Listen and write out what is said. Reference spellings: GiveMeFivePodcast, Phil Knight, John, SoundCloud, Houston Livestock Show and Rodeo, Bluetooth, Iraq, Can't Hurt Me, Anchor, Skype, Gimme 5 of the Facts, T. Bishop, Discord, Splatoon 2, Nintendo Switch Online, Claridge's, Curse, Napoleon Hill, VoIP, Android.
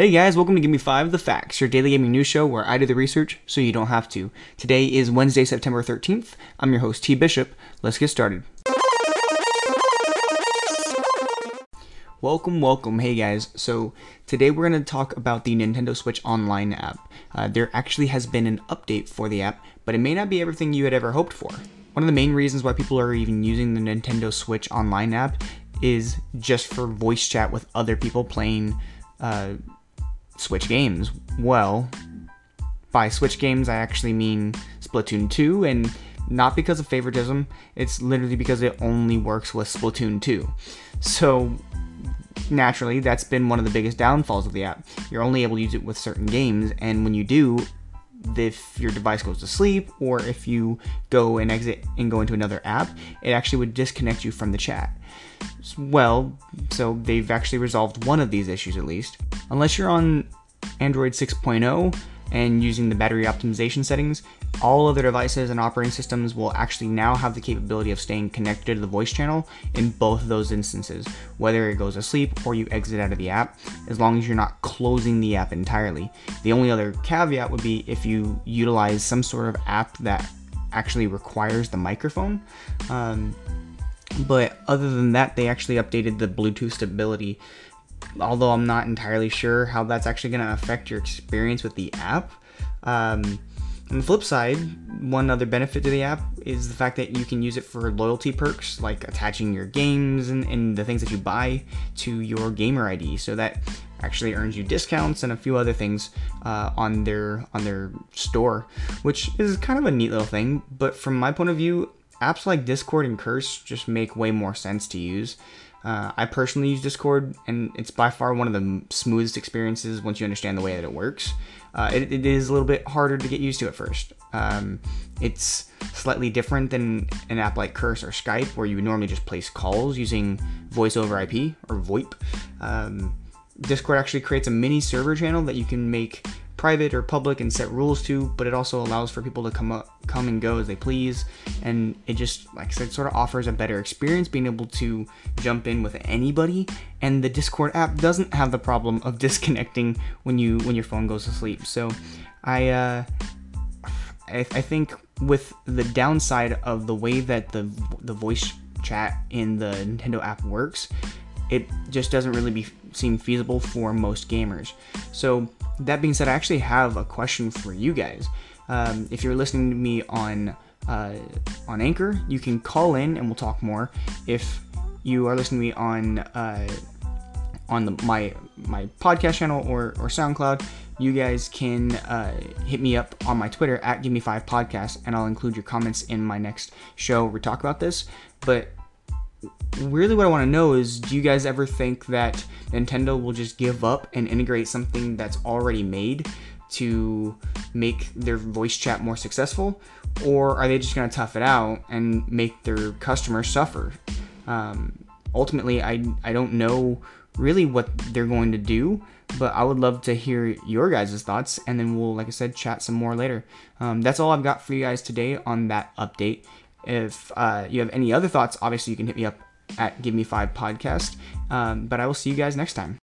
Hey guys, welcome to Gimme 5 of the Facts, your daily gaming news show where I do the research so you don't have to. Today is Wednesday, September 13th. I'm your host, T. Bishop. Let's get started. Welcome. Hey guys. So today we're going to talk about the Nintendo Switch Online app. There actually has been an update for the app, but it may not be everything you had ever hoped for. One of the main reasons why people are even using the Nintendo Switch Online app is just for voice chat with other people playing Switch games. Well, by Switch games, I actually mean Splatoon 2, and not because of favoritism, it's literally because it only works with Splatoon 2. So naturally, that's been one of the biggest downfalls of the app. You're only able to use it with certain games, and when you do, if your device goes to sleep or if you go and exit and go into another app, it actually would disconnect you from the chat. Well, so they've actually resolved one of these issues at least. Unless you're on Android 6.0 and using the battery optimization settings, all other devices and operating systems will actually now have the capability of staying connected to the voice channel in both of those instances, whether it goes asleep or you exit out of the app, as long as you're not closing the app entirely. The only other caveat would be if you utilize some sort of app that actually requires the microphone. But other than that, they actually updated the Bluetooth stability, although I'm not entirely sure how that's actually going to affect your experience with the app. On the flip side, one other benefit to the app is the fact that you can use it for loyalty perks, like attaching your games and the things that you buy to your gamer ID. So that actually earns you discounts and a few other things on their store, which is kind of a neat little thing. But from my point of view, apps like Discord and Curse just make way more sense to use. I personally use Discord, and it's by far one of the smoothest experiences once you understand the way that it works. It is a little bit harder to get used to at first. It's slightly different than an app like Curse or Skype, where you would normally just place calls using voice over IP or VoIP. Discord actually creates a mini server channel that you can make private or public and set rules to, but it also allows for people to come and go as they please, and it just, like I said, sort of offers a better experience being able to jump in with anybody. And the Discord app doesn't have the problem of disconnecting when your phone goes to sleep. So I think with the downside of the way that the voice chat in the Nintendo app works, it just doesn't really seem feasible for most gamers. So that being said, I actually have a question for you guys. If you're listening to me on Anchor, you can call in and we'll talk more. If you are listening to me on my podcast channel or SoundCloud, you guys can hit me up on my Twitter at GiveMeFivePodcast, and I'll include your comments in my next show where we talk about this. But really what I want to know is, do you guys ever think that Nintendo will just give up and integrate something that's already made to make their voice chat more successful? Or are they just going to tough it out and make their customers suffer? Ultimately, I don't know really what they're going to do, but I would love to hear your guys' thoughts, and then we'll, like I said, chat some more later. That's all I've got for you guys today on that update. If you have any other thoughts, obviously you can hit me up at GiveMeFivePodcast. But I will see you guys next time.